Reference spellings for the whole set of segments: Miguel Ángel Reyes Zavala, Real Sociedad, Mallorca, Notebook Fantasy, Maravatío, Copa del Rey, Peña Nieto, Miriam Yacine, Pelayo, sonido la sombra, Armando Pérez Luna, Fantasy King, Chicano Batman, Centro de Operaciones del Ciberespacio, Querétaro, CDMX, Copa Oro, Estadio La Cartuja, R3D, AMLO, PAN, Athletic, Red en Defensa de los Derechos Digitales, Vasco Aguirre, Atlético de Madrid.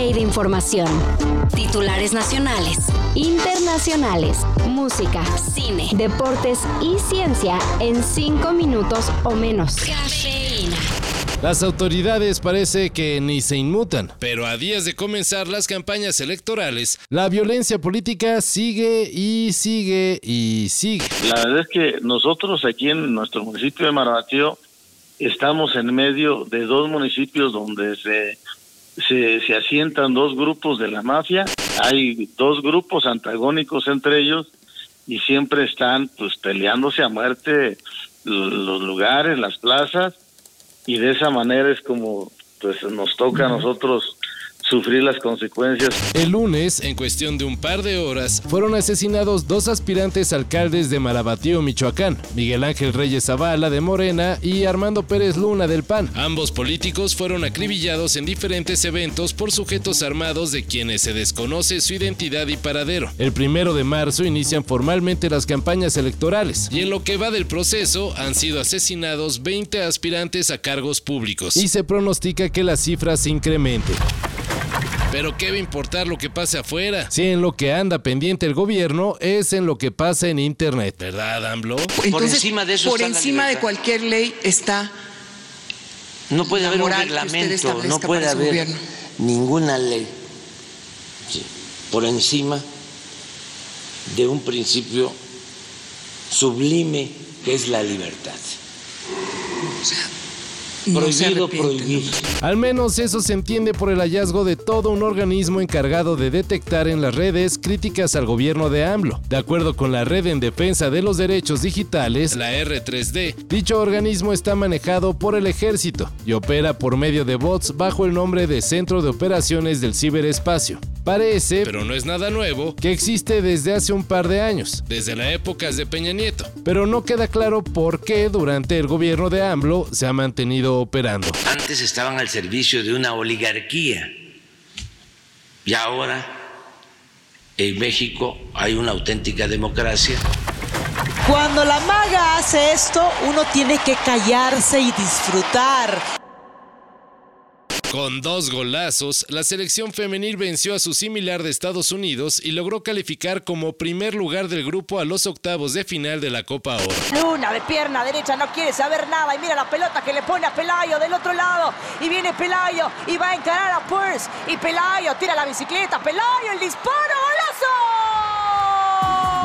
rey de información. Titulares nacionales, internacionales, música, cine, deportes y ciencia en 5 minutos o menos. Cafeína. Las autoridades parece que ni se inmutan, pero a días de comenzar las campañas electorales, la violencia política sigue y sigue y sigue. La verdad es que nosotros aquí en nuestro municipio de Maravatío estamos en medio de dos municipios donde se asientan dos grupos de la mafia. Hay dos grupos antagónicos entre ellos y siempre están pues peleándose a muerte los lugares, las plazas. Y de esa manera es como pues nos toca a nosotros sufrir las consecuencias. El lunes, en cuestión de un par de horas, fueron asesinados dos aspirantes alcaldes de Maravatío, Michoacán, Miguel Ángel Reyes Zavala de Morena y Armando Pérez Luna del PAN. Ambos políticos fueron acribillados en diferentes eventos por sujetos armados de quienes se desconoce su identidad y paradero. El 1 de marzo inician formalmente las campañas electorales y en lo que va del proceso han sido asesinados 20 aspirantes a cargos públicos y se pronostica que la cifra se incremente. Pero qué va a importar lo que pase afuera, si en lo que anda pendiente el gobierno es en lo que pasa en internet, ¿verdad, AMLO? Entonces, por encima de eso, por encima de cualquier ley está. No puede haber un reglamento, no puede haber gobierno. Ninguna ley por encima de un principio sublime que es la libertad. O sea, prohibido prohibir. Al menos eso se entiende por el hallazgo de todo un organismo encargado de detectar en las redes críticas al gobierno de AMLO. De acuerdo con la Red en Defensa de los Derechos Digitales, la R3D, dicho organismo está manejado por el ejército y opera por medio de bots bajo el nombre de Centro de Operaciones del Ciberespacio. Parece, pero no es nada nuevo, que existe desde hace un par de años, desde la época de Peña Nieto, pero no queda claro por qué durante el gobierno de AMLO se ha mantenido operando. Antes estaban al servicio de una oligarquía y ahora en México hay una auténtica democracia. Cuando la maga hace esto, uno tiene que callarse y disfrutar. Con 2 golazos, la selección femenil venció a su similar de Estados Unidos y logró calificar como primer lugar del grupo a los octavos de final de la Copa Oro. Luna de pierna derecha no quiere saber nada y mira la pelota que le pone a Pelayo del otro lado. Y viene Pelayo y va a encarar a Purse y Pelayo tira la bicicleta. Pelayo, el disparo, golazo.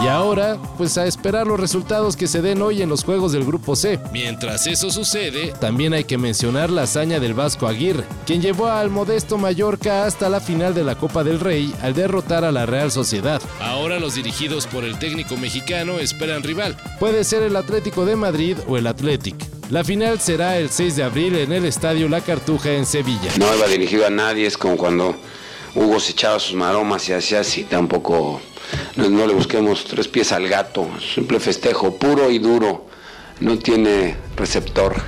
Y ahora, pues a esperar los resultados que se den hoy en los juegos del Grupo C. Mientras eso sucede, también hay que mencionar la hazaña del Vasco Aguirre, quien llevó al modesto Mallorca hasta la final de la Copa del Rey al derrotar a la Real Sociedad. Ahora los dirigidos por el técnico mexicano esperan rival. Puede ser el Atlético de Madrid o el Athletic. La final será el 6 de abril en el Estadio La Cartuja en Sevilla. No iba dirigido a nadie, es como cuando Hugo se echaba sus maromas y hacía así, tampoco. No le busquemos 3 pies al gato, simple festejo, puro y duro, no tiene receptor.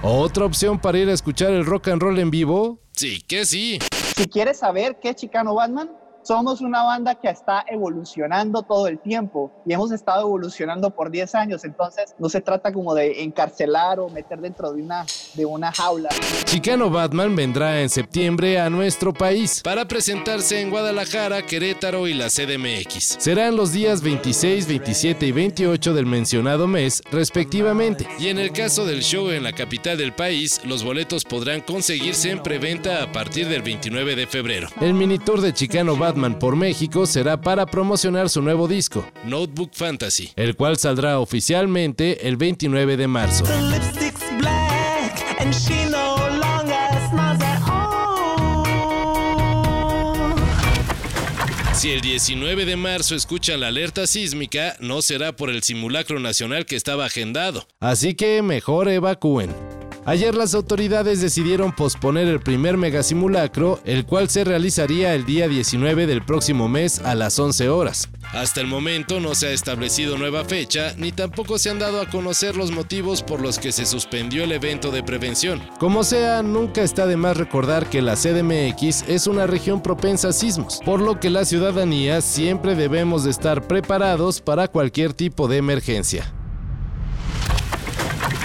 ¿Otra opción para ir a escuchar el rock and roll en vivo? Sí que sí. Si quieres saber qué es Chicano Batman, somos una banda que está evolucionando todo el tiempo y hemos estado evolucionando por 10 años, entonces no se trata como de encarcelar o meter dentro de una jaula. Chicano Batman vendrá en septiembre a nuestro país para presentarse en Guadalajara, Querétaro y la CDMX. Serán los días 26, 27 y 28 del mencionado mes, respectivamente. Y en el caso del show en la capital del país, los boletos podrán conseguirse en preventa a partir del 29 de febrero. El mini tour de Chicano Batman por México será para promocionar su nuevo disco, Notebook Fantasy, el cual saldrá oficialmente el 29 de marzo. Si el 19 de marzo escuchan la alerta sísmica, no será por el simulacro nacional que estaba agendado, así que mejor evacúen. Ayer las autoridades decidieron posponer el primer megasimulacro, el cual se realizaría el día 19 del próximo mes a las 11 horas. Hasta el momento no se ha establecido nueva fecha, ni tampoco se han dado a conocer los motivos por los que se suspendió el evento de prevención. Como sea, nunca está de más recordar que la CDMX es una región propensa a sismos, por lo que la ciudadanía siempre debemos de estar preparados para cualquier tipo de emergencia.